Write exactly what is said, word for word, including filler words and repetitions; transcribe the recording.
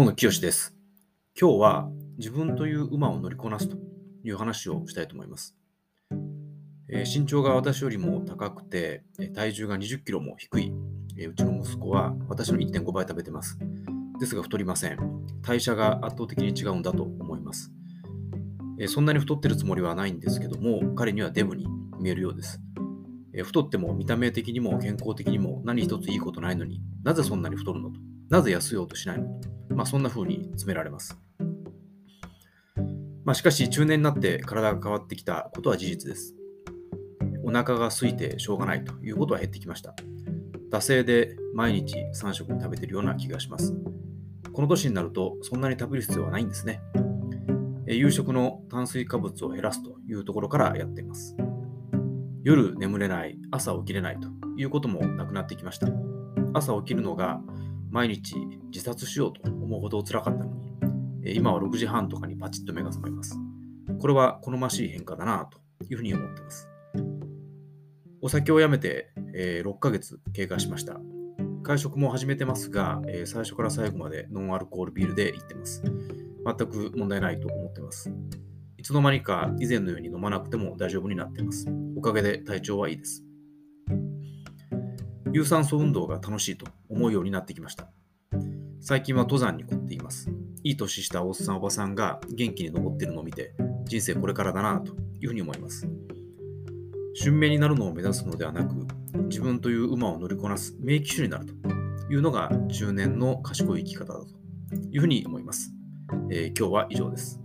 大野清です。今日は自分という馬を乗りこなすという話をしたいと思います。えー、身長が私よりも高くて体重がにじゅっキロも低い、えー、うちの息子は私の いってんごばい食べてます。ですが太りません。代謝が圧倒的に違うんだと思います。えー、そんなに太ってるつもりはないんですけども、彼にはデブに見えるようです。えー、太っても見た目的にも健康的にも何一ついいことないのに、なぜそんなに太るのと、なぜ痩せようとしないのと、まあ、そんな風に詰められます。まあ、しかし中年になって体が変わってきたことは事実です。お腹が空いてしょうがないということは減ってきました。惰性で毎日さんしょく食べているような気がします。この年になるとそんなに食べる必要はないんですね。夕食の炭水化物を減らすというところからやっています。夜眠れない、朝起きれないということもなくなってきました。朝起きるのが毎日自殺しようと思うほど辛かったのに、今はろくじはんとかにパチッと目が覚めます。これは好ましい変化だなというふうに思っています。お酒をやめてろっかげつ経過しました。会食も始めてますが、最初から最後までノンアルコールビールでいってます。全く問題ないと思ってます。いつの間にか以前のように飲まなくても大丈夫になっています。おかげで体調はいいです。有酸素運動が楽しいと思うようになってきました。最近は登山に凝っています。いい年したおっさんおばさんが元気に登っているのを見て、人生これからだなというふうに思います。俊明になるのを目指すのではなく、自分という馬を乗りこなす名騎手になるというのが中年の賢い生き方だというふうに思います。えー、今日は以上です。